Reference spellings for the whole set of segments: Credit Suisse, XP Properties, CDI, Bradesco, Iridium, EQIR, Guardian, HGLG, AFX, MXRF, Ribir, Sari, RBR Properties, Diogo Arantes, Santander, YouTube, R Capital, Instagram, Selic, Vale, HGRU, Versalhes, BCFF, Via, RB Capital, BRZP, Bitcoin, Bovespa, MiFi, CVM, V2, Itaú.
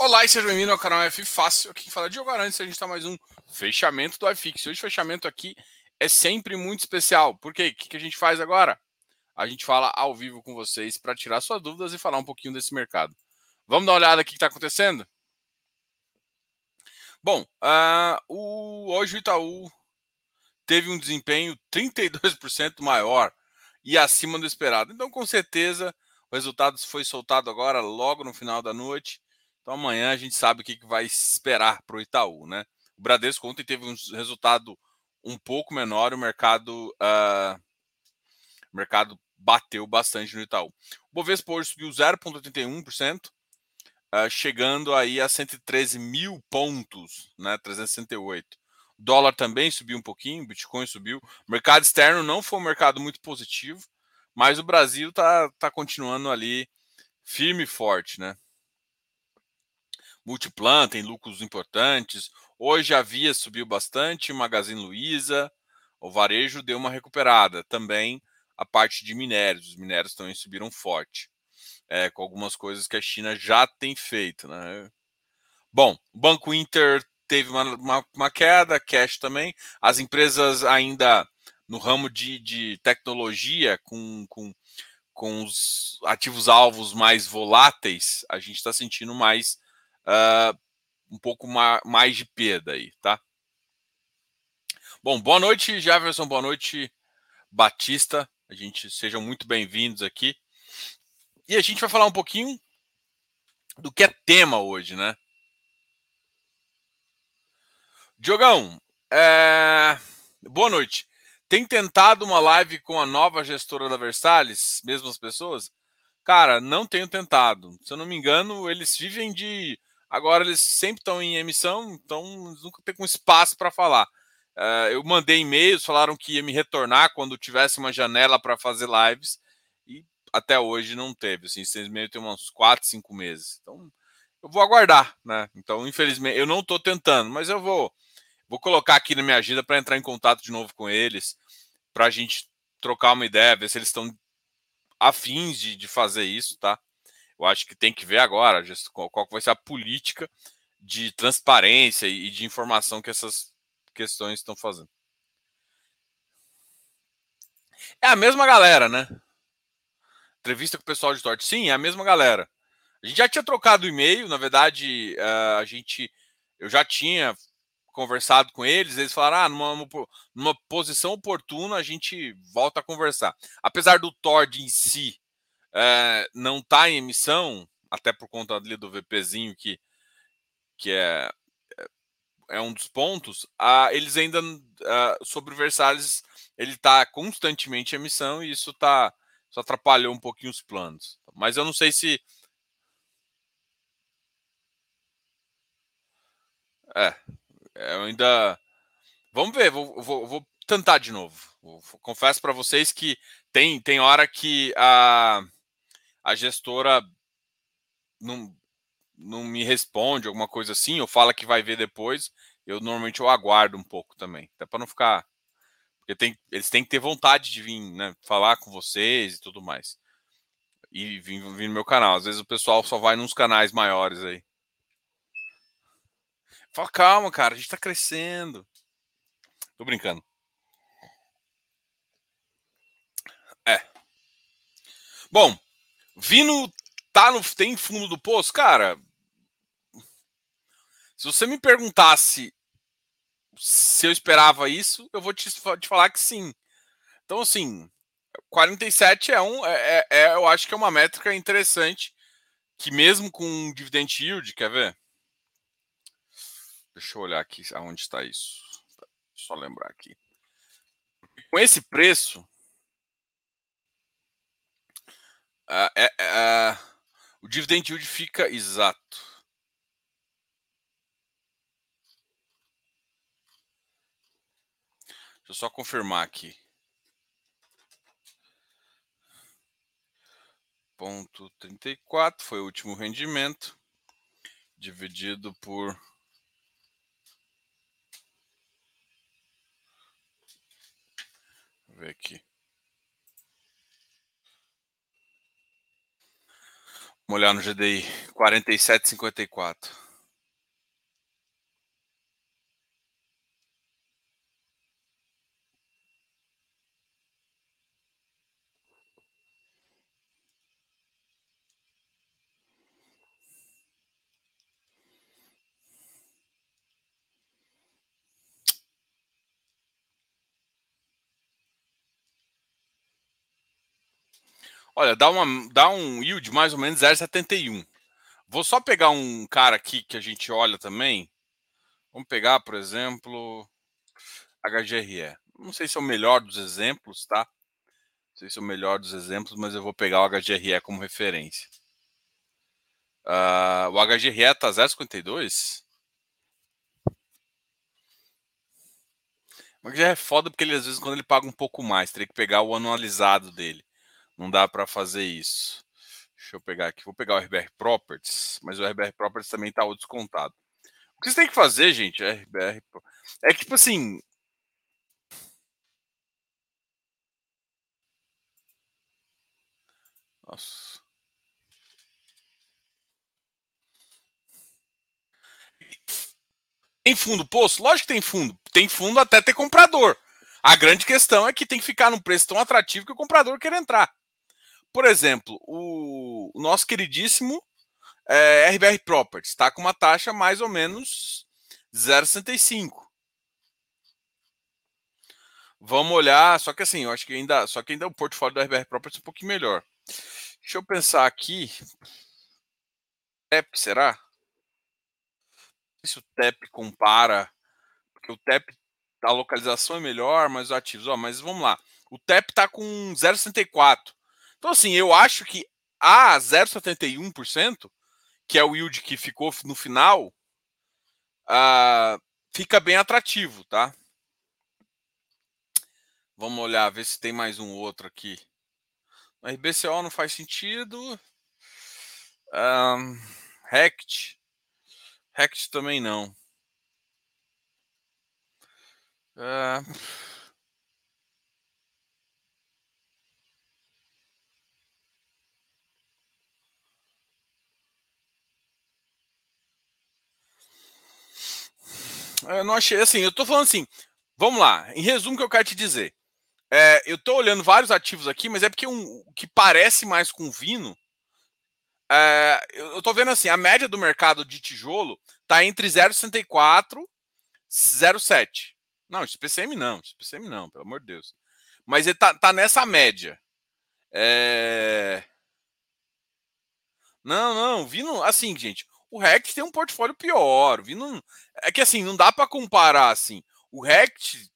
Olá e seja bem-vindo ao canal F Fácil, aqui fala Diogo Arantes. A gente está mais um fechamento do AFX. Hoje o fechamento aqui é sempre muito especial. Por quê? O que a gente faz agora? A gente fala ao vivo com vocês para tirar suas dúvidas e falar um pouquinho desse mercado. Vamos dar uma olhada aqui o que está acontecendo? Bom, hoje o Itaú teve um desempenho 32% maior e acima do esperado. Então, com certeza, o resultado foi soltado agora, logo no final da noite. Então, amanhã a gente sabe o que vai esperar para o Itaú, né? O Bradesco ontem teve um resultado um pouco menor, o mercado bateu bastante no Itaú. O Bovespa hoje subiu 0,81%, chegando aí a 113 mil pontos, né? 368. O dólar também subiu um pouquinho, o Bitcoin subiu. O mercado externo não foi um mercado muito positivo, mas o Brasil tá continuando ali firme e forte, né? Multiplan tem lucros importantes. Hoje a Via subiu bastante, Magazine Luiza, o varejo deu uma recuperada. Também a parte de minérios. Os minérios também subiram forte, com algumas coisas que a China já tem feito, né? Bom, o Banco Inter teve uma queda, cash também. As empresas ainda no ramo de tecnologia, com os ativos-alvos mais voláteis, a gente está sentindo mais... um pouco mais de perda aí, tá? Bom, boa noite, Jefferson, boa noite, Batista. Sejam muito bem-vindos aqui. E a gente vai falar um pouquinho do que é tema hoje, né? Diogão, boa noite. Tem tentado uma live com a nova gestora da Versalhes, mesmas pessoas? Cara, não tenho tentado. Se eu não me engano, eles vivem de... Agora eles sempre estão em emissão, então nunca tem um espaço para falar. Eu mandei e-mails, falaram que ia me retornar quando tivesse uma janela para fazer lives e até hoje não teve. Assim, esse e-mail tem uns 4, 5 meses. Então eu vou aguardar, né? Então, infelizmente, eu não estou tentando, mas eu vou colocar aqui na minha agenda para entrar em contato de novo com eles, para a gente trocar uma ideia, ver se eles estão afins de fazer isso, tá? Eu acho que tem que ver agora qual vai ser a política de transparência e de informação que essas questões estão fazendo. É a mesma galera, né? Entrevista com o pessoal de Tord. Sim, é a mesma galera. A gente já tinha trocado e-mail, na verdade, eu já tinha conversado com eles, eles falaram, numa posição oportuna a gente volta a conversar. Apesar do Tord em si, não está em emissão, até por conta ali do VPzinho que é um dos pontos, eles ainda sobre o Versalhes, ele está constantemente em emissão e isso só atrapalhou um pouquinho os planos, mas eu não sei se eu ainda vamos ver, vou tentar de novo. Confesso para vocês que tem hora que a gestora não me responde, alguma coisa assim, ou fala que vai ver depois. Eu normalmente aguardo um pouco também, até para não ficar... Porque eles têm que ter vontade de vir, né, falar com vocês e tudo mais. E vir no meu canal. Às vezes o pessoal só vai nos canais maiores aí. Fala, calma, cara, a gente está crescendo. Tô brincando. Bom, Vino tem fundo do poço? Cara, se você me perguntasse se eu esperava isso, eu vou te falar que sim. Então, assim, 47 eu acho que é uma métrica interessante, que mesmo com um dividend yield, quer ver? Deixa eu olhar aqui aonde está isso. Só lembrar aqui. Com esse preço... o dividend yield fica exato. Deixa eu só confirmar aqui. 0,34 foi o último rendimento dividido por 1,5 Vamos olhar no GDI, 47,54. Olha, dá um yield mais ou menos 0,71. Vou só pegar um cara aqui que a gente olha também. Vamos pegar, por exemplo, HGRE. Não sei se é o melhor dos exemplos, tá? Não sei se é o melhor dos exemplos, mas eu vou pegar o HGRE como referência. O HGRE está 0,52. O HGRE é foda porque ele, às vezes, quando ele paga um pouco mais, teria que pegar o anualizado dele. Não dá para fazer isso. Deixa eu pegar aqui. Vou pegar o RBR Properties, mas o RBR Properties também está descontado. O que vocês têm que fazer, gente, é que, tipo assim... Nossa. Tem fundo poço? Lógico que tem fundo. Tem fundo até ter comprador. A grande questão é que tem que ficar num preço tão atrativo que o comprador quer entrar. Por exemplo, o nosso queridíssimo RBR Properties está com uma taxa mais ou menos 0,65. Vamos olhar, só que assim, eu acho que ainda, só que ainda o portfólio do RBR Properties é um pouquinho melhor. Deixa eu pensar aqui. TEP, será? Não sei se o TEP compara, porque o TEP, a localização é melhor, mas os ativos, ó, mas vamos lá. O TEP está com 0,64. Então, assim, eu acho que a 0,71%, que é o yield que ficou no final, fica bem atrativo, tá? Vamos olhar, ver se tem mais um outro aqui. O RBCO não faz sentido. Rect. Rect também não. Eu não achei, assim, eu tô falando assim, vamos lá, em resumo que eu quero te dizer, eu tô olhando vários ativos aqui, mas é porque o que parece mais com o Vino, eu tô vendo assim, a média do mercado de tijolo tá entre 0,64 e 0,7. Não, SPCM não, pelo amor de Deus. Mas ele tá nessa média. Não, Vino, assim, gente, o Rect tem um portfólio pior. Vino, é que assim, não dá para comparar, assim. O Rect,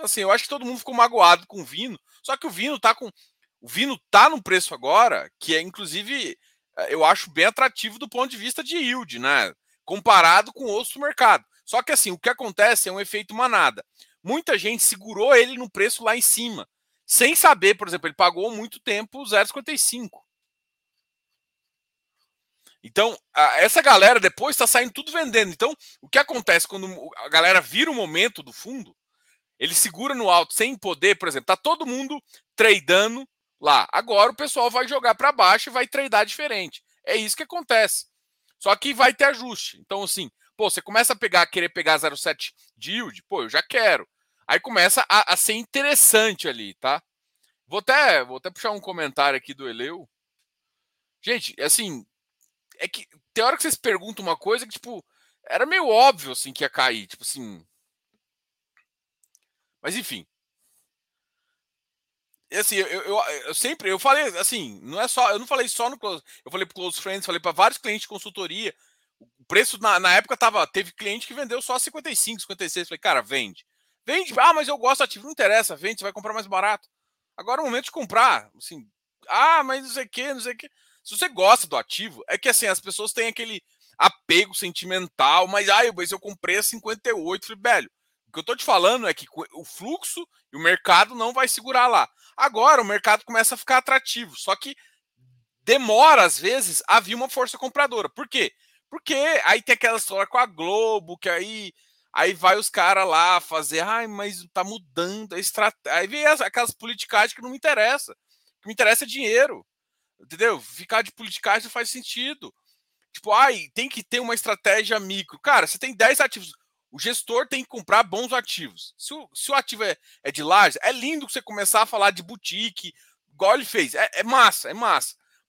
assim, eu acho que todo mundo ficou magoado com o Vino. Só que o Vino tá num preço agora que é, inclusive, eu acho bem atrativo do ponto de vista de yield, né? Comparado com o outro mercado. Só que assim, o que acontece é um efeito manada. Muita gente segurou ele no preço lá em cima, sem saber, por exemplo, ele pagou muito tempo 0,55. Então, essa galera depois está saindo tudo vendendo. Então, o que acontece quando a galera vira o momento do fundo, ele segura no alto sem poder, por exemplo, tá todo mundo tradando lá. Agora o pessoal vai jogar para baixo e vai tradar diferente. É isso que acontece. Só que vai ter ajuste. Então, assim, pô, você começa a querer pegar 0,7 de yield, pô, eu já quero. Aí começa a ser interessante ali, tá? Vou até puxar um comentário aqui do Eleu. Gente, assim, é que tem hora que vocês perguntam uma coisa que, tipo, era meio óbvio, assim, que ia cair, tipo assim... Mas, enfim. E, assim, eu falei, assim, não é só... Eu não falei só no Close... Eu falei pro Close Friends, falei para vários clientes de consultoria... O preço na época teve cliente que vendeu só 55, 56. Falei, cara, vende. Vende, mas eu gosto ativo. Não interessa, vende, você vai comprar mais barato. Agora é o momento de comprar. Assim, mas não sei o quê. Se você gosta do ativo, é que assim, as pessoas têm aquele apego sentimental, mas eu comprei a 58, falei, velho. O que eu tô te falando é que o fluxo e o mercado não vai segurar lá. Agora o mercado começa a ficar atrativo, só que demora, às vezes, a vir uma força compradora. Por quê? Porque aí tem aquela história com a Globo, que aí vai os caras lá fazer, mas tá mudando a estratégia. Aí vem aquelas politicagens que não me interessa. O que me interessa é dinheiro. Entendeu? Ficar de politicagem não faz sentido. Tipo, ai, tem que ter uma estratégia micro. Cara, você tem 10 ativos. O gestor tem que comprar bons ativos. Se o ativo é de lajes, é lindo você começar a falar de boutique, igual ele fez. É massa.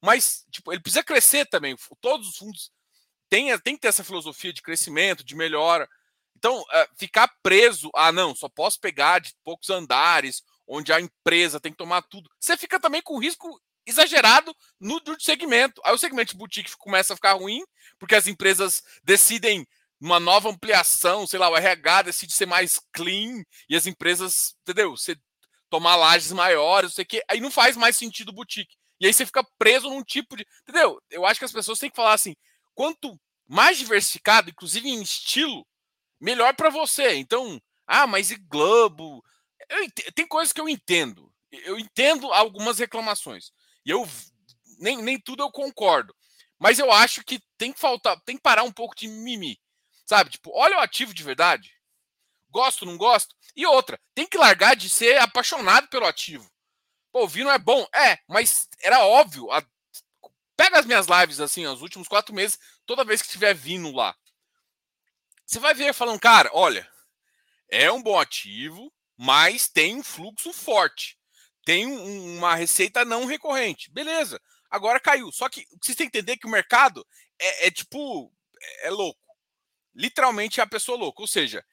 Mas, tipo, ele precisa crescer também. Todos os fundos tem que ter essa filosofia de crescimento, de melhora. Então, ficar preso, não, só posso pegar de poucos andares, onde a empresa tem que tomar tudo. Você fica também com risco exagerado no segmento. Aí o segmento de boutique começa a ficar ruim, porque as empresas decidem uma nova ampliação, sei lá, o RH decide ser mais clean, e as empresas, entendeu? Você tomar lajes maiores, não sei o quê, aí não faz mais sentido boutique. E aí você fica preso num tipo de... Entendeu? Eu acho que as pessoas têm que falar assim, quanto mais diversificado, inclusive em estilo, melhor para você. Então, mas e Globo? Tem coisas que eu entendo. Eu entendo algumas reclamações. E eu nem tudo eu concordo. Mas eu acho que tem que parar um pouco de mimimi. Sabe? Tipo, olha o ativo de verdade. Gosto, não gosto? E outra, tem que largar de ser apaixonado pelo ativo. Pô, o Vino é bom? É, mas era óbvio. Pega as minhas lives, assim, os últimos 4 meses, toda vez que tiver Vino lá. Você vai ver falando, cara, olha, é um bom ativo, mas tem um fluxo forte. Tem uma receita não recorrente. Beleza, agora caiu. Só que vocês têm que entender que o mercado é louco. Literalmente é a pessoa louca. Ou seja,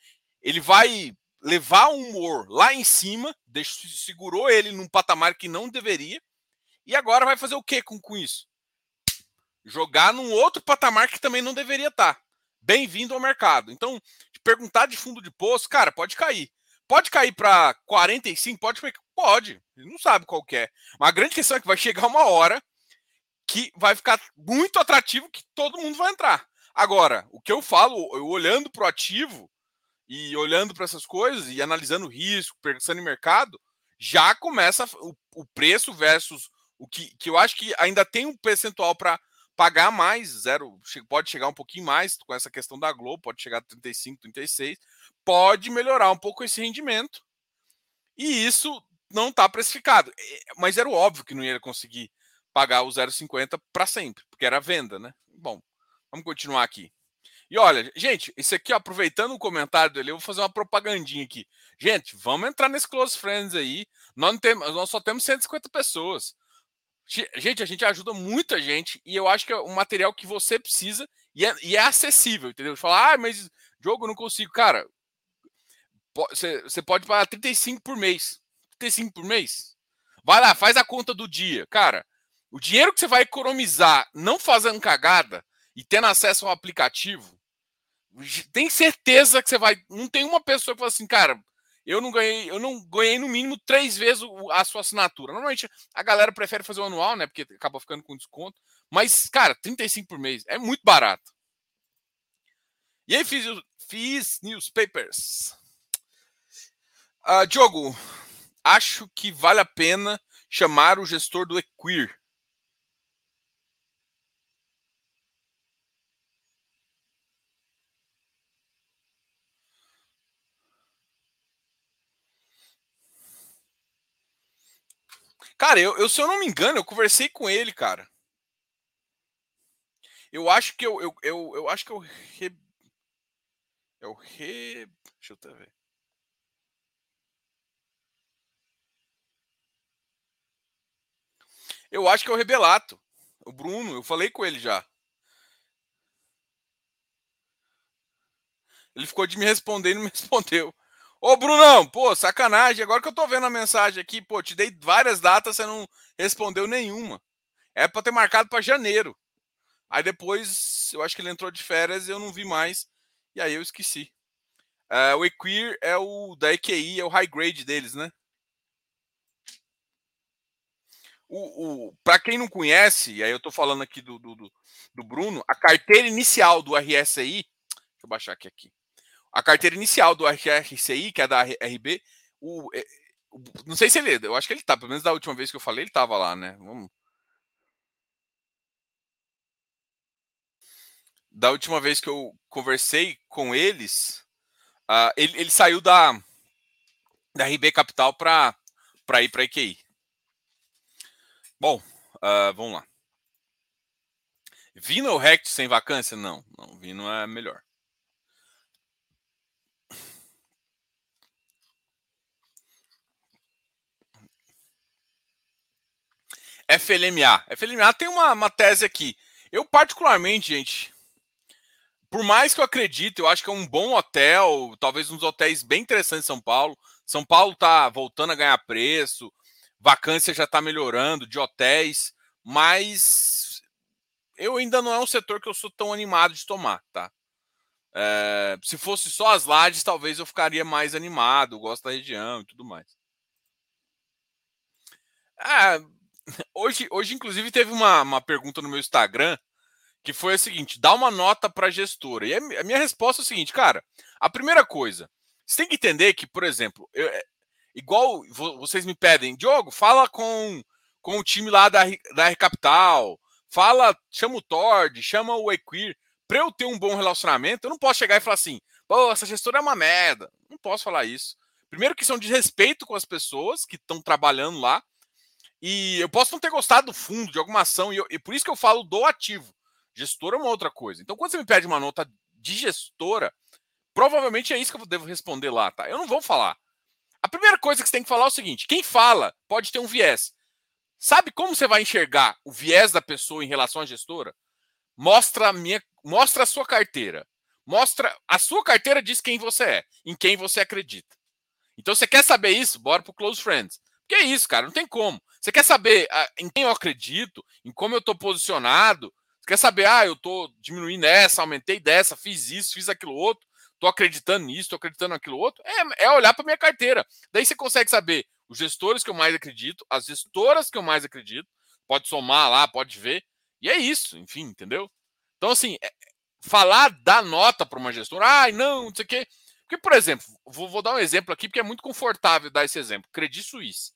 ele vai levar o humor lá em cima, segurou ele num patamar que não deveria, e agora vai fazer o que com isso? Jogar num outro patamar que também não deveria estar. Bem-vindo ao mercado. Então, perguntar de fundo de poço, cara, pode cair. Pode cair para 45? Pode. Ele não sabe qual que é. Mas a grande questão é que vai chegar uma hora que vai ficar muito atrativo, que todo mundo vai entrar. Agora, o que eu falo, eu olhando para o ativo e olhando para essas coisas e analisando o risco, pensando em mercado, já começa o preço versus o que eu acho que ainda tem um percentual para pagar mais, zero, pode chegar um pouquinho mais com essa questão da Globo, pode chegar a 35, 36, pode melhorar um pouco esse rendimento. E isso não está precificado. Mas era óbvio que não ia conseguir pagar o 0,50 para sempre, porque era venda, né? Bom, vamos continuar aqui. E olha, gente, isso aqui, ó, aproveitando o comentário dele, eu vou fazer uma propagandinha aqui. Gente, vamos entrar nesse Close Friends aí. Nós só temos 150 pessoas. Gente, a gente ajuda muita gente e eu acho que é um material que você precisa e é acessível, entendeu? Falar, mas Diogo, eu não consigo. Cara, você pode pagar 35 por mês. 35 por mês? Vai lá, faz a conta do dia. Cara, o dinheiro que você vai economizar não fazendo cagada e tendo acesso ao aplicativo, tem certeza que você vai... Não tem uma pessoa que fala assim, cara... Eu não ganhei no mínimo 3 vezes a sua assinatura. Normalmente a galera prefere fazer o anual, né? Porque acaba ficando com desconto. Mas, cara, 35 por mês é muito barato. E aí fiz newspapers. Diogo, acho que vale a pena chamar o gestor do EQIR. Cara, se eu não me engano, eu conversei com ele, cara. Eu acho que eu acho que eu re... Deixa eu até ver. Eu acho que é o Rebelato. O Bruno, eu falei com ele já. Ele ficou de me responder e não me respondeu. Ô, Brunão, pô, sacanagem, agora que eu tô vendo a mensagem aqui, pô, te dei várias datas, você não respondeu nenhuma. É pra ter marcado pra janeiro. Aí depois, eu acho que ele entrou de férias e eu não vi mais, e aí eu esqueci. O EQIR é o da EQI, é o high grade deles, né? Pra quem não conhece, e aí eu tô falando aqui do Bruno, a carteira inicial do RSI, deixa eu baixar aqui. A carteira inicial do HGRCI, que é da RB, não sei se ele... Eu acho que ele tá, pelo menos da última vez que eu falei, ele tava lá, né? Vamos. Da última vez que eu conversei com eles, ele saiu da RB Capital para ir para a EQI. Bom, Vamos lá. Vino ou Rect sem vacância? Não, não, Vino é melhor. FLMA. FLMA tem uma tese aqui. Eu particularmente, gente, por mais que eu acredite, eu acho que é um bom hotel, talvez uns hotéis bem interessantes em São Paulo. São Paulo está voltando a ganhar preço, vacância já está melhorando de hotéis, mas eu ainda não é um setor que eu sou tão animado de tomar, tá? É, se fosse só as lajes, talvez eu ficaria mais animado, eu gosto da região e tudo mais. Ah, Hoje, inclusive, teve uma pergunta no meu Instagram que foi a seguinte: dá uma nota para a gestora. E a minha resposta é o seguinte, cara. A primeira coisa, você tem que entender que, por exemplo, igual vocês me pedem, Diogo, fala com o time lá da R Capital, fala, chama o Tord, chama o EQIR. Para eu ter um bom relacionamento, eu não posso chegar e falar assim, pô, essa gestora é uma merda. Não posso falar isso. Primeiro que são de respeito com as pessoas que estão trabalhando lá. E eu posso não ter gostado do fundo, de alguma ação, e por isso que eu falo do ativo. Gestora é uma outra coisa. Então, quando você me pede uma nota de gestora, provavelmente é isso que eu devo responder lá, tá? Eu não vou falar. A primeira coisa que você tem que falar é o seguinte, quem fala pode ter um viés. Sabe como você vai enxergar o viés da pessoa em relação à gestora? Mostra a sua carteira. A sua carteira diz quem você é, em quem você acredita. Então, você quer saber isso? Bora pro Close Friends. Porque é isso, cara, não tem como. Você quer saber em quem eu acredito, em como eu estou posicionado, você quer saber, eu estou diminuindo essa, aumentei dessa, fiz isso, fiz aquilo outro, estou acreditando nisso, estou acreditando naquilo outro, é olhar para minha carteira. Daí você consegue saber os gestores que eu mais acredito, as gestoras que eu mais acredito, pode somar lá, pode ver, e é isso, enfim, entendeu? Então, assim, falar da nota para uma gestora, não sei o quê. Porque, por exemplo, vou dar um exemplo aqui, porque é muito confortável dar esse exemplo. Credit Suisse.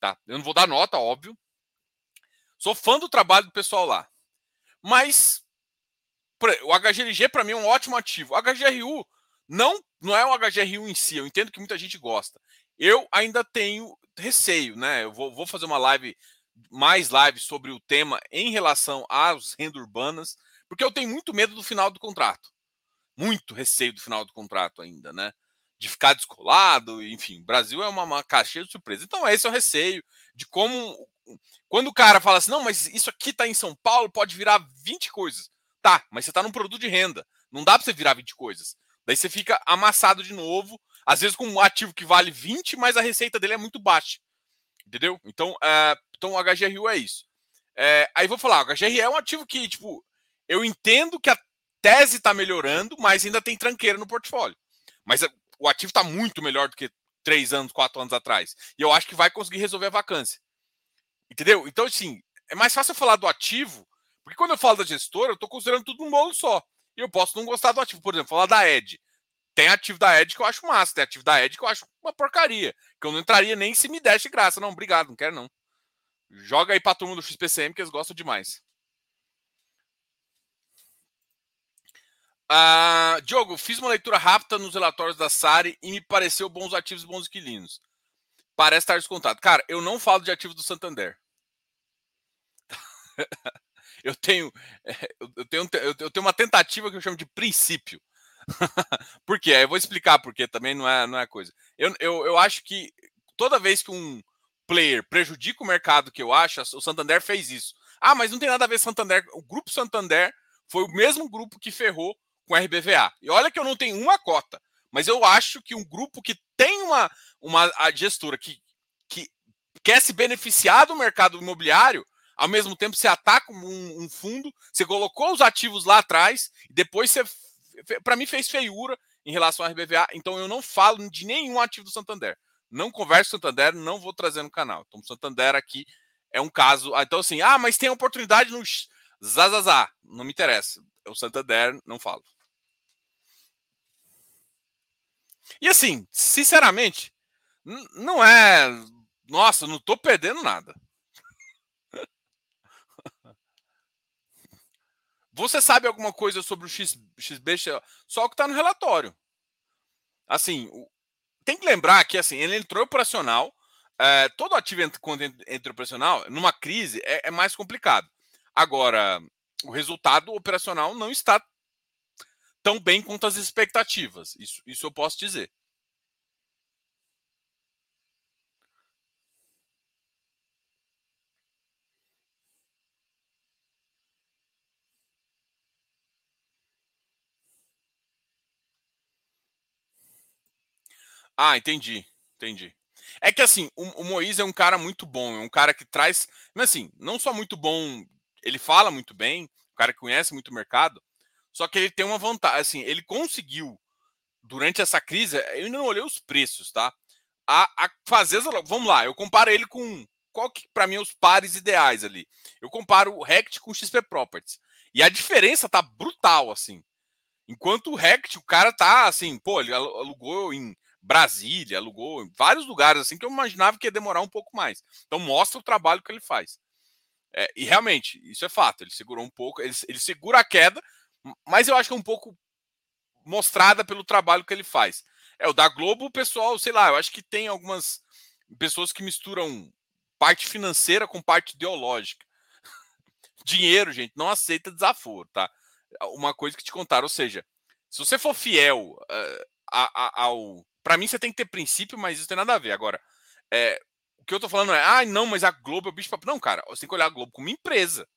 Tá? Eu não vou dar nota, óbvio. Sou fã do trabalho do pessoal lá. Mas o HGLG, para mim, é um ótimo ativo. O HGRU não é um HGRU em si. Eu entendo que muita gente gosta. Eu ainda tenho receio, né? Eu vou fazer uma live, mais live sobre o tema em relação às rendas urbanas, porque eu tenho muito medo do final do contrato. Muito receio do final do contrato ainda, né? De ficar descolado, enfim. O Brasil é uma caixinha de surpresa. Então, esse é o receio de como... Quando o cara fala assim, não, mas isso aqui tá em São Paulo, pode virar 20 coisas. Tá, mas você tá num produto de renda. Não dá pra você virar 20 coisas. Daí você fica amassado de novo, às vezes com um ativo que vale 20, mas a receita dele é muito baixa. Entendeu? Então o HGRU é isso. Aí vou falar, o HGRE é um ativo que, tipo, eu entendo que a tese está melhorando, mas ainda tem tranqueira no portfólio. Mas o ativo está muito melhor do que 3 anos, 4 anos atrás. E eu acho que vai conseguir resolver a vacância. Entendeu? Então, assim, é mais fácil eu falar do ativo, porque quando eu falo da gestora, eu estou considerando tudo num bolo só. E eu posso não gostar do ativo. Por exemplo, falar da Ed. Tem ativo da Ed que eu acho massa, tem ativo da Ed que eu acho uma porcaria, que eu não entraria nem se me desse graça. Não, obrigado, não quero não. Joga aí para a turma do SPCM que eles gostam demais. Diogo, fiz uma leitura rápida nos relatórios da SARI e me pareceu bons ativos e bons inquilinos. Parece estar descontado. Cara, eu não falo de ativos do Santander. eu tenho uma tentativa que eu chamo de princípio. Por quê? Eu vou explicar porque também não é coisa. Eu acho que toda vez que um player prejudica o mercado que eu acho, o Santander fez isso. Mas não tem nada a ver Santander. O grupo Santander foi o mesmo grupo que ferrou com a RBVA. E olha que eu não tenho uma cota, mas eu acho que um grupo que tem uma gestora que quer se beneficiar do mercado imobiliário, ao mesmo tempo você ataca um fundo, você colocou os ativos lá atrás, e depois você, para mim, fez feiura em relação à RBVA. Então eu não falo de nenhum ativo do Santander. Não converso com o Santander, não vou trazer no canal. Então o Santander aqui é um caso. Então assim, mas tem oportunidade no Zazazá, não me interessa. O Santander, não falo. E assim, sinceramente, não é... Nossa, não tô perdendo nada. Você sabe alguma coisa sobre o XBX? Só o que tá no relatório. Assim, tem que lembrar que assim, ele entrou operacional, todo ativo intraoperacional, numa crise, é mais complicado. Agora, o resultado operacional não está tão bem quanto as expectativas. Isso eu posso dizer. Ah, entendi. É que assim, o Moisés é um cara muito bom, é um cara que traz... Mas assim, não só muito bom, ele fala muito bem, um cara que conhece muito o mercado, só que ele tem uma vantagem, assim, ele conseguiu, durante essa crise, eu ainda não olhei os preços, tá? A fazer... Vamos lá, eu comparo ele com... Qual que, pra mim, é os pares ideais ali? Eu comparo o Rect com o XP Properties. E a diferença tá brutal, assim. Enquanto o Rect, o cara tá, assim, pô, ele alugou em... Brasília, alugou em vários lugares assim que eu imaginava que ia demorar um pouco mais. Então mostra o trabalho que ele faz. E realmente, isso é fato. Ele segurou um pouco, ele segura a queda, mas eu acho que é um pouco mostrada pelo trabalho que ele faz. O da Globo, o pessoal, sei lá, eu acho que tem algumas pessoas que misturam parte financeira com parte ideológica. Dinheiro, gente, não aceita desaforo, tá? Uma coisa que te contaram, ou seja, se você for fiel ao... Para mim, você tem que ter princípio, mas isso tem nada a ver. Agora, o que eu tô falando é, não, mas a Globo é o bicho papo. Não, cara, você tem que olhar a Globo como empresa.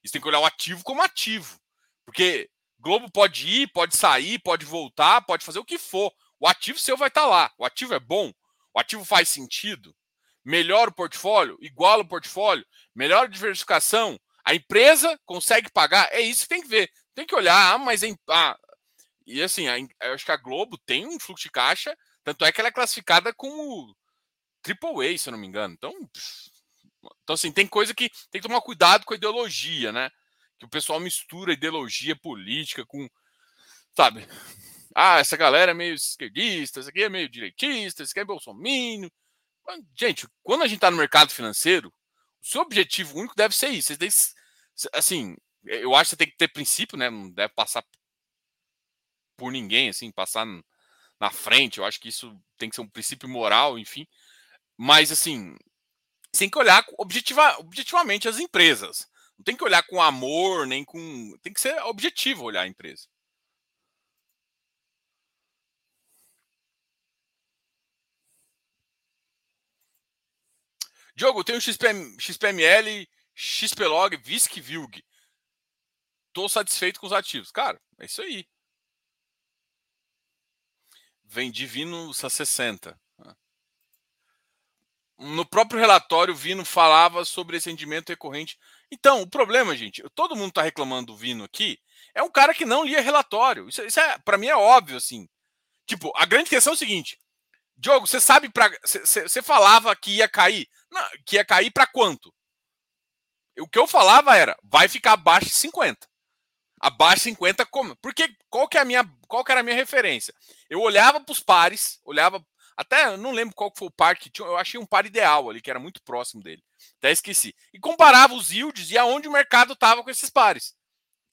Você tem que olhar o ativo como ativo. Porque Globo pode ir, pode sair, pode voltar, pode fazer o que for. O ativo seu vai estar lá. O ativo é bom. O ativo faz sentido. Melhora o portfólio, iguala o portfólio, melhora a diversificação. A empresa consegue pagar. É isso que tem que ver. Tem que olhar, mas... E assim, eu acho que a Globo tem um fluxo de caixa, tanto é que ela é classificada como AAA, se eu não me engano. Então assim, tem coisa que tem que tomar cuidado com a ideologia, né? Que o pessoal mistura ideologia política com, sabe? Essa galera é meio esquerdista, essa aqui é meio direitista, esse aqui é bolsominion. Gente, quando a gente tá no mercado financeiro, o seu objetivo único deve ser isso. Assim, eu acho que você tem que ter princípio, né? Não deve passar por ninguém, assim, passar na frente. Eu acho que isso tem que ser um princípio moral, enfim. Mas, assim, tem que olhar objetivamente as empresas. Não tem que olhar com amor, nem com... Tem que ser objetivo olhar a empresa. Diogo, tem o XPML, XPlog, VISC-VILG. Tô satisfeito com os ativos. Cara, é isso aí. Vendi Vino a 60. No próprio relatório, o Vino falava sobre esse rendimento recorrente. Então, o problema, gente, todo mundo está reclamando do Vino aqui, é um cara que não lia relatório. Isso é, para mim, é óbvio, assim. Tipo, a grande questão é o seguinte. Diogo, você sabe você falava que ia cair. Não, que ia cair para quanto? O que eu falava era, vai ficar abaixo de 50. Abaixo de 50, como? Porque qual que era a minha referência? Eu olhava para os pares, até eu não lembro qual que foi o par que tinha, eu achei um par ideal ali, que era muito próximo dele. Até esqueci. E comparava os yields e aonde o mercado estava com esses pares.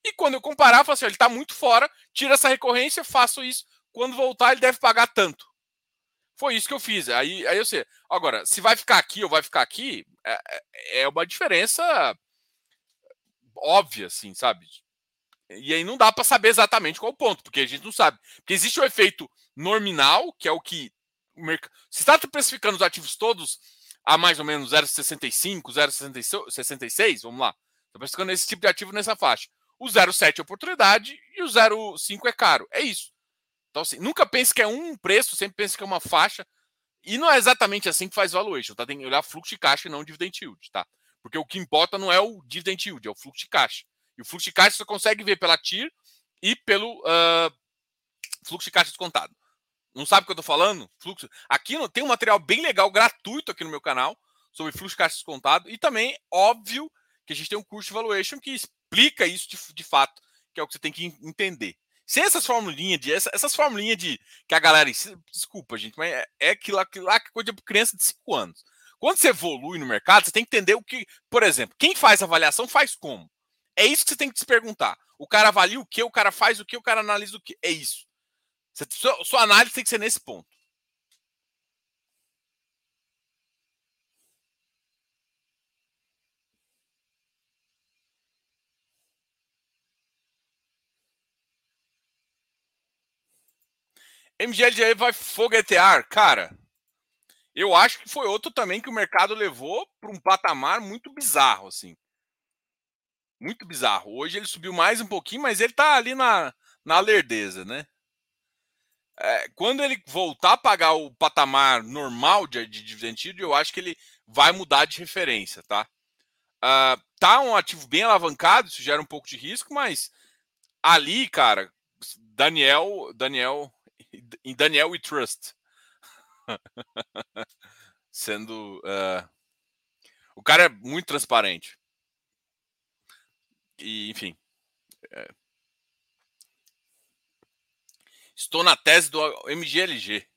E quando eu comparava, eu falava assim, ele está muito fora, tira essa recorrência, faço isso, quando voltar ele deve pagar tanto. Foi isso que eu fiz. Aí eu sei. Agora, se vai ficar aqui ou vai ficar aqui, é uma diferença óbvia, assim, sabe? E aí não dá para saber exatamente qual o ponto, porque a gente não sabe. Porque existe o efeito nominal, que é o que... Se está precificando os ativos todos a mais ou menos 0,65, 0,66, vamos lá. Está precificando esse tipo de ativo nessa faixa. O 0,7 é oportunidade e o 0,5 é caro. É isso. Então, assim, nunca pense que é um preço, sempre pense que é uma faixa. E não é exatamente assim que faz valuation, tá? Tem que olhar fluxo de caixa e não dividend yield, tá? Porque o que importa não é o dividend yield, é o fluxo de caixa. E o fluxo de caixa você consegue ver pela TIR e pelo fluxo de caixa descontado. Não sabe o que eu estou falando? Fluxo. Aqui tem um material bem legal, gratuito aqui no meu canal, sobre fluxo de caixa descontado. E também, óbvio, que a gente tem um curso de valuation que explica isso de fato, que é o que você tem que entender. Sem essas formulinhas de que a galera... Desculpa, gente, mas é que coisa de criança de 5 anos. Quando você evolui no mercado, você tem que entender o que... Por exemplo, quem faz avaliação faz como? É isso que você tem que se perguntar. O cara avalia o que, o cara faz o que, o cara analisa o que. É isso. Sua análise tem que ser nesse ponto. MGLG vai foguetear, cara. Eu acho que foi outro também que o mercado levou para um patamar muito bizarro, assim. Muito bizarro. Hoje ele subiu mais um pouquinho, mas ele tá ali na lerdeza, né? É, quando ele voltar a pagar o patamar normal de dividendo, eu acho que ele vai mudar de referência, tá? Tá um ativo bem alavancado, isso gera um pouco de risco, mas ali, cara, Daniel e Trust. Sendo... o cara é muito transparente. E, enfim. Estou na tese do MGLG.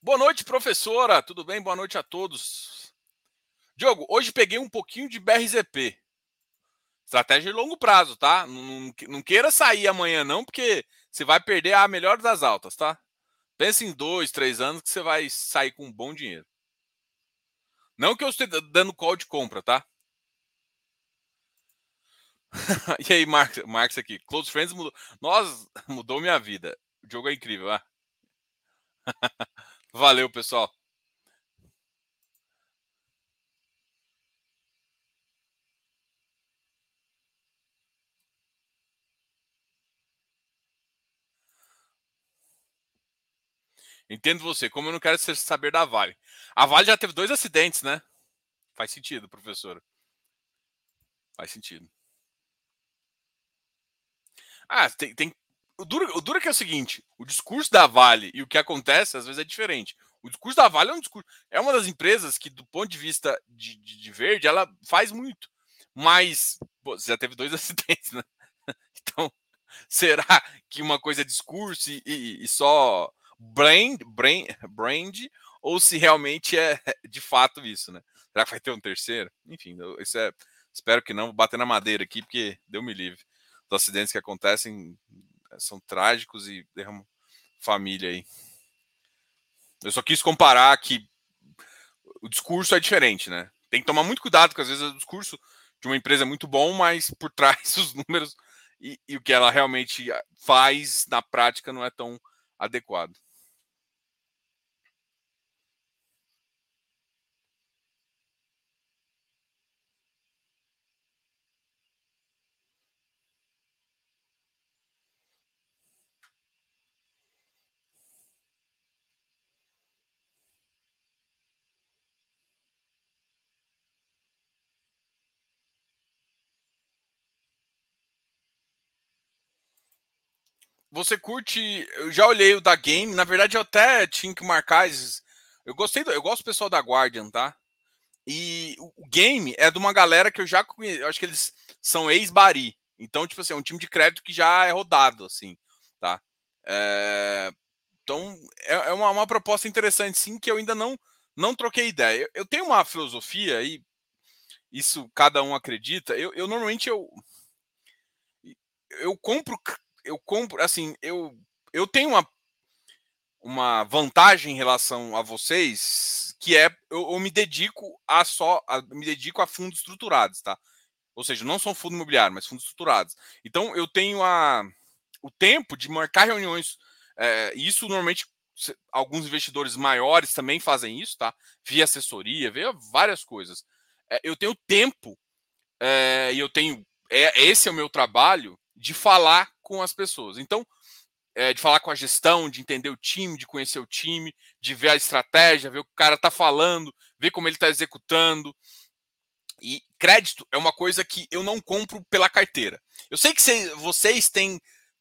Boa noite, professora. Tudo bem? Boa noite a todos. Diogo, hoje peguei um pouquinho de BRZP. Estratégia de longo prazo, tá? Não queira sair amanhã, não, porque você vai perder a melhor das altas, tá? Pensa em 2, 3 anos que você vai sair com um bom dinheiro. Não que eu esteja dando call de compra, tá? E aí, Marcos aqui. Close Friends mudou. Mudou minha vida. O jogo é incrível, né? Valeu, pessoal. Entendo você. Como eu não quero saber da Vale. A Vale já teve 2 acidentes, né? Faz sentido, professora. Faz sentido. O duro que é o seguinte, o discurso da Vale e o que acontece às vezes é diferente. O discurso da Vale é uma das empresas que, do ponto de vista de verde, ela faz muito. Mas, pô, já teve 2 acidentes, né? Então, será que uma coisa é discurso e só brand, ou se realmente é de fato isso, né? Será que vai ter um terceiro? Enfim, espero que não. Vou bater na madeira aqui, porque Deus me livre. Os acidentes que acontecem são trágicos e derramam família aí. Eu só quis comparar que o discurso é diferente, né? Tem que tomar muito cuidado, porque às vezes o discurso de uma empresa é muito bom, mas por trás os números e o que ela realmente faz na prática não é tão adequado. Você curte... Eu já olhei o da Game. Na verdade, eu até tinha que marcar... Eu gosto do pessoal da Guardian, tá? E o Game é de uma galera que eu já conheço. Eu acho que eles são ex-Bari. Então, tipo assim, é um time de crédito que já é rodado, assim, tá? Então, é uma proposta interessante, sim, que eu ainda não troquei ideia. Eu tenho uma filosofia, e isso cada um acredita. Eu normalmente, eu compro... Eu compro, assim, eu tenho uma vantagem em relação a vocês, que é eu me dedico a fundos estruturados, tá? Ou seja, não são fundo imobiliário, mas fundos estruturados. Então, eu tenho o tempo de marcar reuniões. Isso, normalmente, alguns investidores maiores também fazem isso, tá? Via assessoria, via várias coisas. Eu tenho tempo, e eu tenho... Esse é o meu trabalho, de falar com as pessoas. Então, de falar com a gestão, de entender o time, de conhecer o time, de ver a estratégia, ver o que o cara está falando, ver como ele está executando. E crédito é uma coisa que eu não compro pela carteira. Eu sei que vocês têm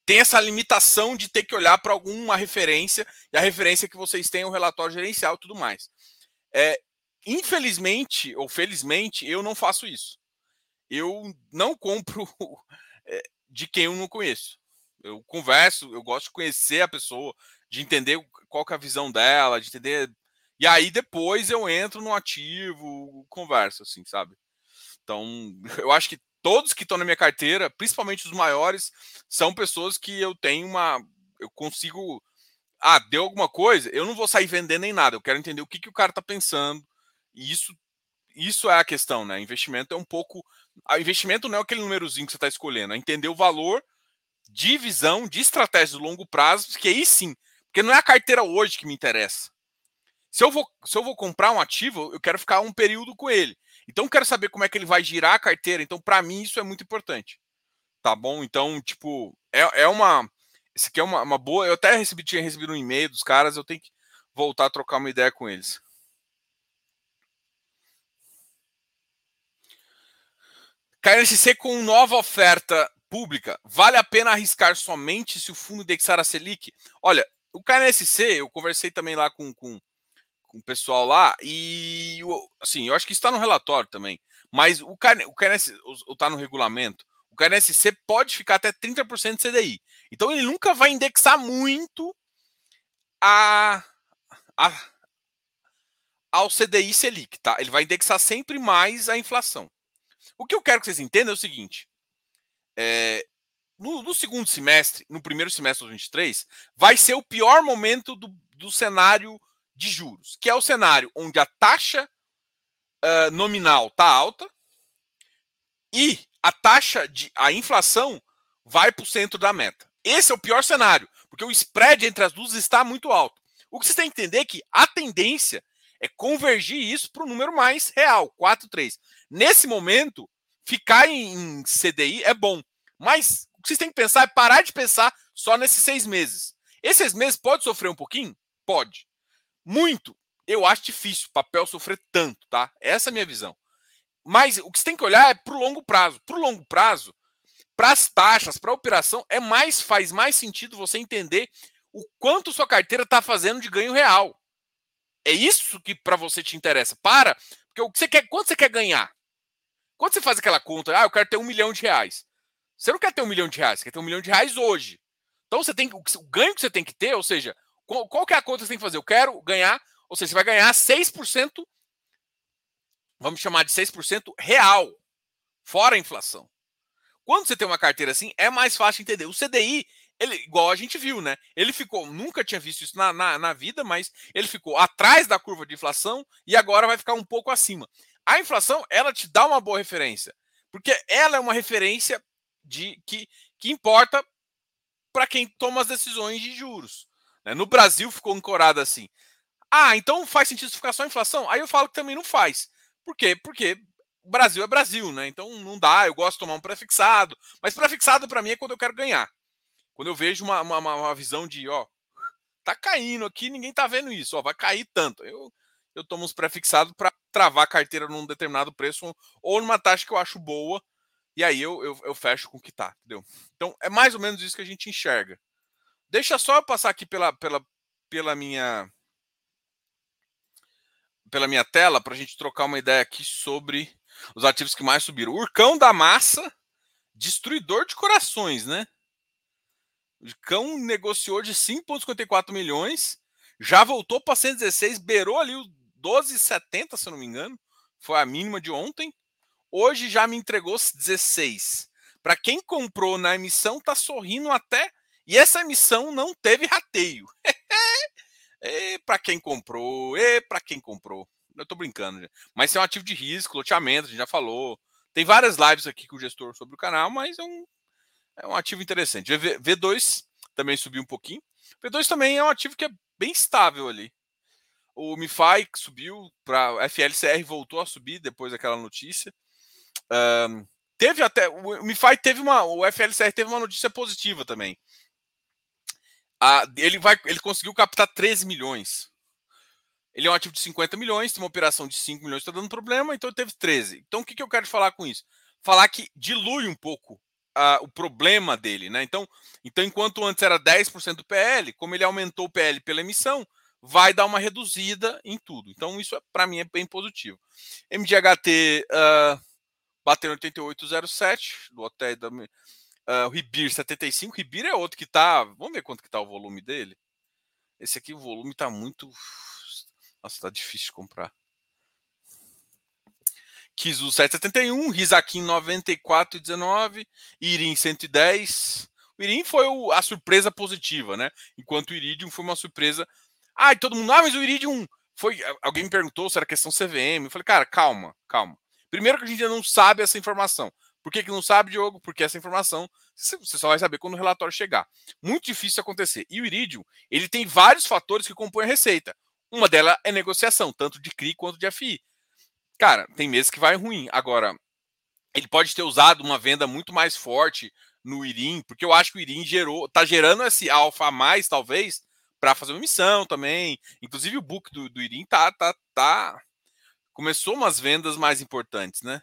essa limitação de ter que olhar para alguma referência, e a referência que vocês têm é o relatório gerencial e tudo mais. Infelizmente, ou felizmente, eu não faço isso. Eu não compro... de quem eu não conheço. Eu converso, eu gosto de conhecer a pessoa, de entender qual que é a visão dela, de entender... E aí depois eu entro no ativo, converso, assim, sabe? Então, eu acho que todos que estão na minha carteira, principalmente os maiores, são pessoas que eu tenho uma... Eu consigo... deu alguma coisa? Eu não vou sair vendendo nem nada. Eu quero entender o que o cara tá pensando. E isso é a questão, né? Investimento é um pouco... Investimento não é aquele númerozinho que você está escolhendo, é entender o valor de visão, de estratégia do longo prazo, porque aí sim, porque não é a carteira hoje que me interessa. Se eu vou comprar um ativo, eu quero ficar um período com ele. Então, eu quero saber como é que ele vai girar a carteira. Então, para mim, isso é muito importante. Tá bom? Então, tipo, Isso aqui é uma boa... Eu até tinha recebido um e-mail dos caras, eu tenho que voltar a trocar uma ideia com eles. KNSC com nova oferta pública. Vale a pena arriscar somente se o fundo indexar a Selic? Olha, o KNSC, eu conversei também lá com o pessoal lá e, assim, eu acho que isso está no relatório também, mas o KNSC está no regulamento. O KNSC pode ficar até 30% de CDI. Então, ele nunca vai indexar muito ao CDI Selic, tá? Ele vai indexar sempre mais a inflação. O que eu quero que vocês entendam é o seguinte. No segundo semestre, no primeiro semestre de 2023, vai ser o pior momento do cenário de juros, que é o cenário onde a taxa nominal está alta e a inflação vai para o centro da meta. Esse é o pior cenário, porque o spread entre as duas está muito alto. O que você tem que entender é que a tendência é convergir isso para o número mais real, 4,3. Nesse momento, ficar em CDI é bom, mas o que vocês têm que pensar é parar de pensar só nesses 6 meses. Esses 6 meses pode sofrer um pouquinho? Pode. Muito. Eu acho difícil o papel sofrer tanto, tá? Essa é a minha visão. Mas o que você tem que olhar é para o longo prazo. Para o longo prazo, para as taxas, para a operação, faz mais sentido você entender o quanto sua carteira está fazendo de ganho real. É isso que para você te interessa. Porque o que você quer, quanto você quer ganhar? Quando você faz aquela conta, eu quero ter R$1 milhão. Você não quer ter R$1 milhão, você quer ter R$1 milhão hoje. Então você tem o ganho que você tem que ter, ou seja, qual que é a conta que você tem que fazer? Eu quero ganhar, ou seja, você vai ganhar 6%, vamos chamar de 6% real, fora a inflação. Quando você tem uma carteira assim, é mais fácil entender. O CDI, igual a gente viu, né? Ele ficou, nunca tinha visto isso na vida, mas ele ficou atrás da curva de inflação e agora vai ficar um pouco acima. A inflação, ela te dá uma boa referência, porque ela é uma referência que importa para quem toma as decisões de juros. No Brasil ficou ancorado assim. Então faz sentido ficar só a inflação? Aí eu falo que também não faz. Por quê? Porque Brasil é Brasil, né? Então não dá, eu gosto de tomar um prefixado. Mas prefixado para mim é quando eu quero ganhar. Quando eu vejo uma visão de, tá caindo aqui, ninguém tá vendo isso, vai cair tanto. Eu tomo uns prefixados para travar a carteira num determinado preço ou numa taxa que eu acho boa e aí eu fecho com o que tá, entendeu? Então é mais ou menos isso que a gente enxerga. Deixa só eu passar aqui pela minha tela para a gente trocar uma ideia aqui sobre os ativos que mais subiram. Urcão da massa, destruidor de corações, né? Urcão negociou de 5,54 milhões, já voltou para 116, beirou ali o 12,70, se eu não me engano. Foi a mínima de ontem. Hoje já me entregou 16. Para quem comprou na emissão, tá sorrindo até... E essa emissão não teve rateio. Para quem comprou. Eu tô brincando, gente. Mas isso é um ativo de risco, loteamento, a gente já falou. Tem várias lives aqui com o gestor sobre o canal, mas é um ativo interessante. V2 também subiu um pouquinho. V2 também é um ativo que é bem estável ali. O MiFi subiu, para FLCR voltou a subir depois daquela notícia. O FLCR teve uma notícia positiva também. Ele conseguiu captar 13 milhões. Ele é um ativo de 50 milhões, tem uma operação de 5 milhões, está dando problema, então ele teve 13. Então o que eu quero falar com isso? Falar que dilui um pouco o problema dele, né? Então, enquanto antes era 10% do PL, como ele aumentou o PL pela emissão, vai dar uma reduzida em tudo. Então isso, para mim, é bem positivo. MGLG bateu 88,07 do hotel da... O Ribir 75, o Ribir é outro que tá. Vamos ver quanto que tá o volume dele. Esse aqui, o volume tá muito. Nossa, tá difícil de comprar. Kizu 771, Risakin 94,19, Irim 110. O Irim foi a surpresa positiva, né? Enquanto o Iridium foi uma surpresa. E todo mundo. Mas o Iridium foi. Alguém me perguntou se era questão CVM. Eu falei, cara, calma. Primeiro que a gente ainda não sabe essa informação. Por que que não sabe, Diogo? Porque essa informação você só vai saber quando o relatório chegar. Muito difícil acontecer. E o Iridium, ele tem vários fatores que compõem a receita. Uma delas é negociação, tanto de CRI quanto de FI. Cara, tem meses que vai ruim. Agora, ele pode ter usado uma venda muito mais forte no Irim, porque eu acho que o Irim tá gerando esse alfa a mais, talvez, para fazer uma emissão também. Inclusive o book do Irim tá. Começou umas vendas mais importantes, né?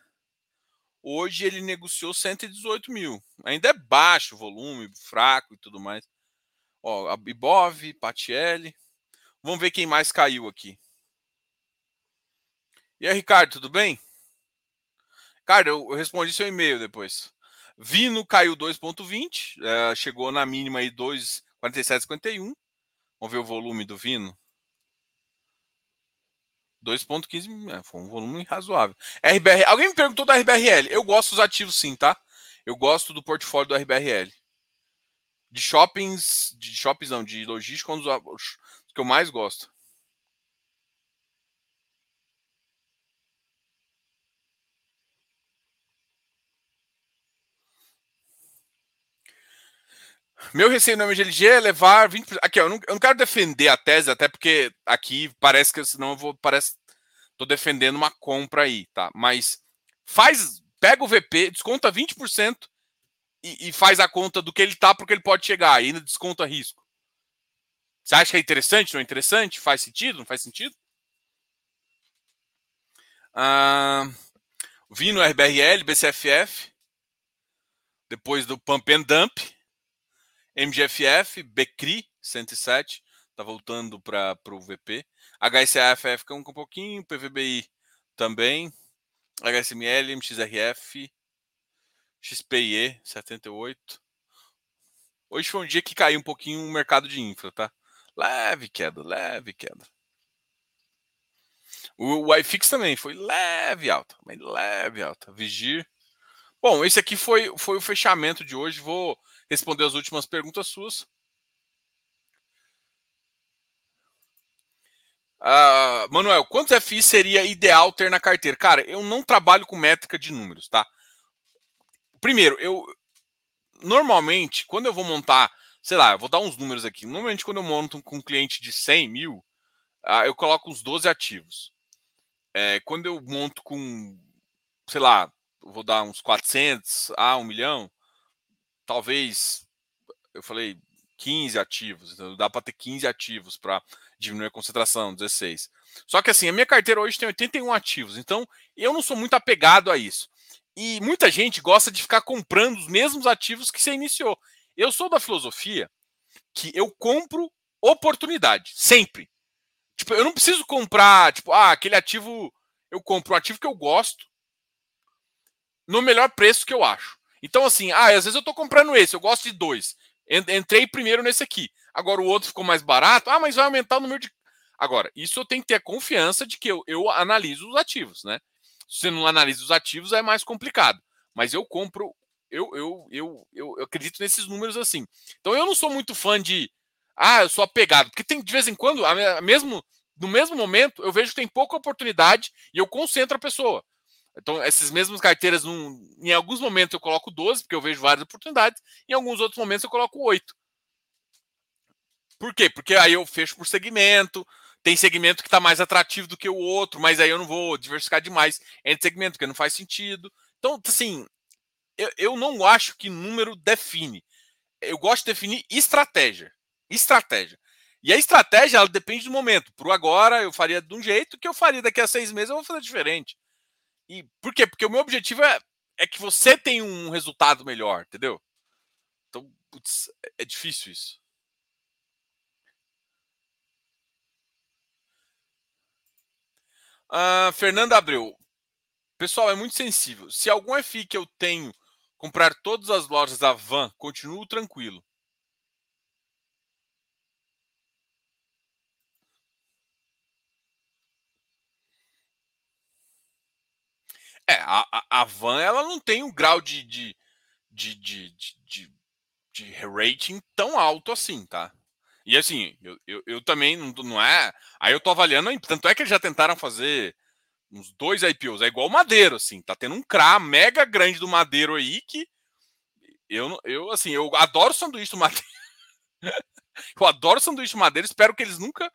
Hoje ele negociou 118 mil. Ainda é baixo o volume, fraco e tudo mais. Ó, a Ibov, Patielli. Vamos ver quem mais caiu aqui. E aí, Ricardo, tudo bem? Cara, eu respondi seu e-mail depois. Vino caiu 2,20. Chegou na mínima aí 2,47,51. Vamos ver o volume do Vino. 2,15, foi um volume razoável. RBR, alguém me perguntou da RBRL. Eu gosto dos ativos, sim, tá? Eu gosto do portfólio do RBRL. De logística, um dos que eu mais gosto. Meu receio no MGLG é levar 20%. Aqui, ó, eu não quero defender a tese, até porque aqui parece que senão eu vou. Tô defendendo uma compra aí, tá? Mas pega o VP, desconta 20% e faz a conta do que ele tá, porque ele pode chegar, e ainda desconta risco. Você acha que é interessante? Não é interessante? Faz sentido? Não faz sentido? Vino, RBRL, BCFF. Depois do Pump and Dump. MGFF, BCRI, 107, tá voltando para o VP. HSAFF fica um pouquinho, PVBI também. HSML, MXRF, XPIE, 78. Hoje foi um dia que caiu um pouquinho o mercado de infra, tá? Leve queda, leve queda. O iFix também foi leve alta, mas leve alta. Vigir. Bom, esse aqui foi o fechamento de hoje. Vou responder as últimas perguntas suas. Manuel, quantos FI seria ideal ter na carteira? Cara, eu não trabalho com métrica de números, tá? Primeiro, eu normalmente, quando eu vou montar, sei lá, eu vou dar uns números aqui. Normalmente, quando eu monto com um cliente de 100 mil, eu coloco uns 12 ativos. Quando eu monto com, sei lá, vou dar uns 400 a 1 milhão, talvez, eu falei 15 ativos, então dá para ter 15 ativos para diminuir a concentração, 16. Só que assim, a minha carteira hoje tem 81 ativos, então eu não sou muito apegado a isso. E muita gente gosta de ficar comprando os mesmos ativos que você iniciou. Eu sou da filosofia que eu compro oportunidade, sempre. Tipo, eu não preciso comprar, tipo, aquele ativo, eu compro um ativo que eu gosto, no melhor preço que eu acho. Então, assim, às vezes eu tô comprando esse, eu gosto de dois. Entrei primeiro nesse aqui. Agora o outro ficou mais barato. Mas vai aumentar o número de... Agora, isso eu tenho que ter a confiança de que eu analiso os ativos, né? Se você não analisa os ativos, é mais complicado. Mas eu compro... Eu acredito nesses números assim. Então, eu não sou muito fã de... eu sou apegado. Porque tem, de vez em quando, no mesmo momento, eu vejo que tem pouca oportunidade e eu concentro a pessoa. Então, essas mesmas carteiras, em alguns momentos eu coloco 12, porque eu vejo várias oportunidades, em alguns outros momentos eu coloco 8. Por quê? Porque aí eu fecho por segmento, tem segmento que está mais atrativo do que o outro, mas aí eu não vou diversificar demais entre segmento, porque não faz sentido. Então, assim, eu não acho que número define. Eu gosto de definir estratégia. Estratégia. E a estratégia, ela depende do momento. Para o agora, eu faria de um jeito, que eu faria daqui a 6 meses, eu vou fazer diferente. E por quê? Porque o meu objetivo é que você tenha um resultado melhor, entendeu? Então, putz, é difícil isso. Fernanda Abreu. Pessoal, é muito sensível. Se algum FI que eu tenho comprar todas as lojas da Van, continuo tranquilo. A Van, ela não tem um grau de rating tão alto assim, tá? E assim, eu também não é... Aí eu tô avaliando, tanto é que eles já tentaram fazer uns 2 IPOs. É igual o Madeiro, assim. Tá tendo um CRA mega grande do Madeiro aí que... Eu adoro sanduíche do Madeiro. Eu adoro sanduíche do Madeiro. Espero que eles nunca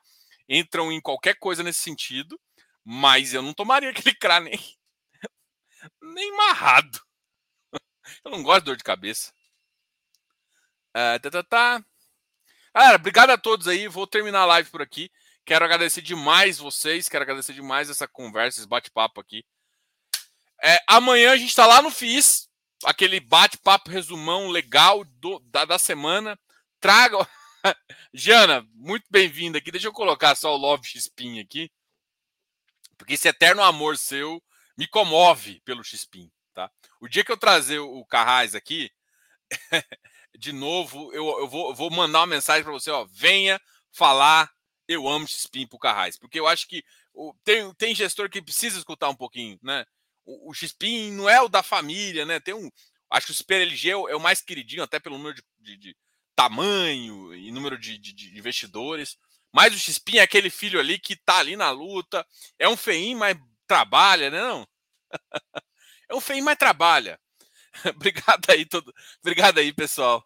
entram em qualquer coisa nesse sentido. Mas eu não tomaria aquele CRA nem marrado. Eu não gosto de dor de cabeça. Galera, obrigado a todos aí. Vou terminar a live por aqui. Quero agradecer demais vocês. Quero agradecer demais essa conversa, esse bate-papo aqui. Amanhã a gente está lá no FIIs. Aquele bate-papo resumão legal da semana. Traga... Jana, muito bem-vinda aqui. Deixa eu colocar só o Love Xpin aqui. Porque esse eterno amor seu me comove pelo Xpin, tá? O dia que eu trazer o Carrais aqui, de novo, eu vou mandar uma mensagem para você. Ó, venha falar... Eu amo Xpin pro Carrais, porque eu acho que tem gestor que precisa escutar um pouquinho, né? O Xpin não é o da família, né? Acho que o Super LG é o mais queridinho, até pelo número de tamanho e número de investidores. Mas o Xpin é aquele filho ali que tá ali na luta, é um feinho, mas trabalha, né? Não? É um feinho, mas trabalha. Obrigado aí, obrigado aí, pessoal.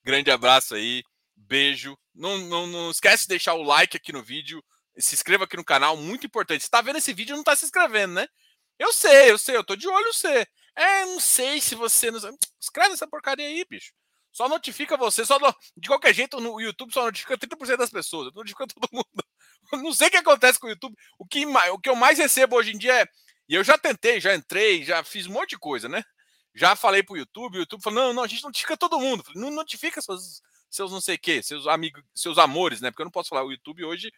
Grande abraço aí. Beijo. Não esquece de deixar o like aqui no vídeo. Se inscreva aqui no canal, muito importante. Você está vendo esse vídeo e não está se inscrevendo, né? Eu sei. Eu tô de olho em você. Não sei se você... Não... Escreve essa porcaria aí, bicho. Só notifica você. De qualquer jeito, no YouTube só notifica 30% das pessoas. Eu tô notificando todo mundo. Eu não sei o que acontece com o YouTube. O que eu mais recebo hoje em dia é... E eu já tentei, já entrei, já fiz um monte de coisa, né? Já falei pro YouTube. O YouTube falou, não, a gente notifica todo mundo. Falei, não notifica seus não sei o quê, seus amigos, seus amores, né? Porque eu não posso falar o YouTube hoje.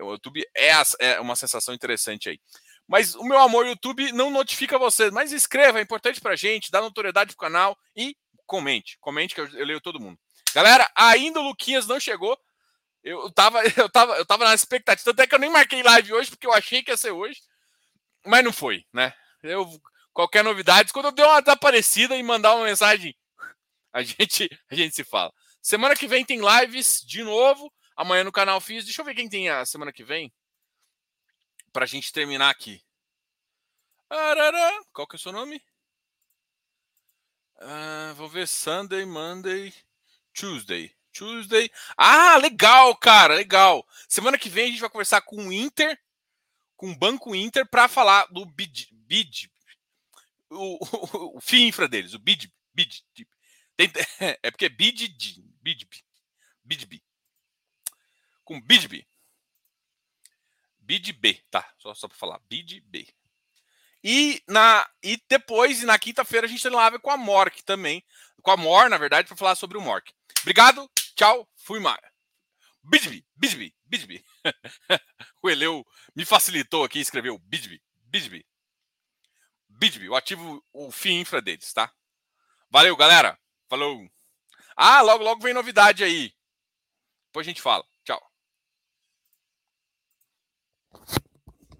O YouTube é uma sensação interessante aí. Mas o meu amor, o YouTube não notifica vocês. Mas inscreva, é importante pra gente, dá notoriedade pro canal e comente. Comente que eu leio todo mundo. Galera, ainda o Luquinhas não chegou. Eu tava na expectativa, até que eu nem marquei live hoje, porque eu achei que ia ser hoje. Mas não foi, né? Qualquer novidade, quando eu der uma desaparecida e mandar uma mensagem, a gente se fala. Semana que vem tem lives de novo. Amanhã no canal Fiz. Deixa eu ver quem tem a semana que vem. Pra gente terminar aqui. Qual que é o seu nome? Vou ver. Sunday, Monday, Tuesday. Legal, cara. Legal. Semana que vem a gente vai conversar com o Inter. Com o Banco Inter. Pra falar do BID. O FII Infra deles. O BID. É porque é BidB. Com BidB. BidB, tá? Só pra falar. BidB. E depois, na quinta-feira, a gente tem live com a Mork também. Com a Mor, na verdade, pra falar sobre o Mork. Obrigado, tchau, fui mais. BidB. O Eleu me facilitou aqui e escreveu BidB. Eu ativo o FII Infra deles, tá? Valeu, galera. Falou. Logo vem novidade aí. Depois a gente fala. Tchau.